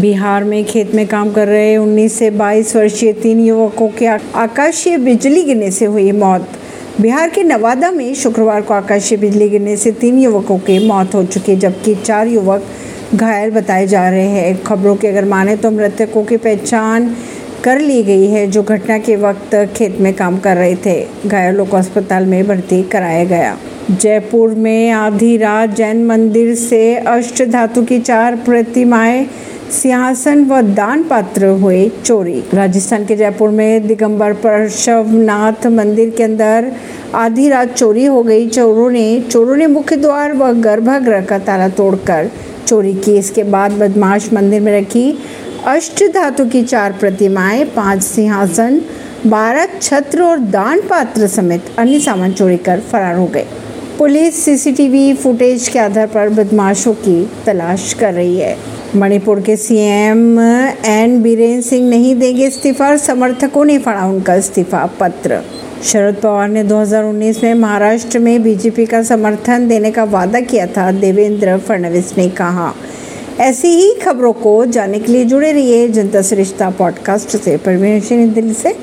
बिहार में खेत में काम कर रहे 19 से 22 वर्षीय 3 युवकों के आकाशीय बिजली गिरने से हुई मौत। बिहार के नवादा में शुक्रवार को आकाशीय बिजली गिरने से 3 युवकों की मौत हो चुकी है, जबकि 4 युवक घायल बताए जा रहे हैं। खबरों की अगर माने तो मृतकों की पहचान कर ली गई है, जो घटना के वक्त खेत में काम कर रहे थे। घायलों को अस्पताल में भर्ती कराया गया। जयपुर में आधी रात जैन मंदिर से अष्टधातु की 4 प्रतिमाएं, सिंहासन व दान पात्र हुए चोरी। राजस्थान के जयपुर में दिगंबर पार्श्वनाथ मंदिर के अंदर आधी रात चोरी हो गई। चोरों ने मुख्य द्वार व गर्भगृह का ताला तोड़कर चोरी की। इसके बाद बदमाश मंदिर में रखी अष्ट धातु की 4 प्रतिमाएं, 5 सिंहासन, 12 छत्र और दान पात्र समेत अन्य सामान चोरी कर फरार हो गए। पुलिस सीसीटीवी फुटेज के आधार पर बदमाशों की तलाश कर रही है। मणिपुर के सीएम एन बीरेन्द्र सिंह नहीं देंगे इस्तीफा, समर्थकों ने फाड़ा उनका इस्तीफा पत्र। शरद पवार ने 2019 में महाराष्ट्र में बीजेपी का समर्थन देने का वादा किया था, देवेंद्र फडणवीस ने कहा। ऐसी ही खबरों को जानने के लिए जुड़े रहिए जनता से रिश्ता पॉडकास्ट से। प्रवीण अर्शी, दिल्ली से।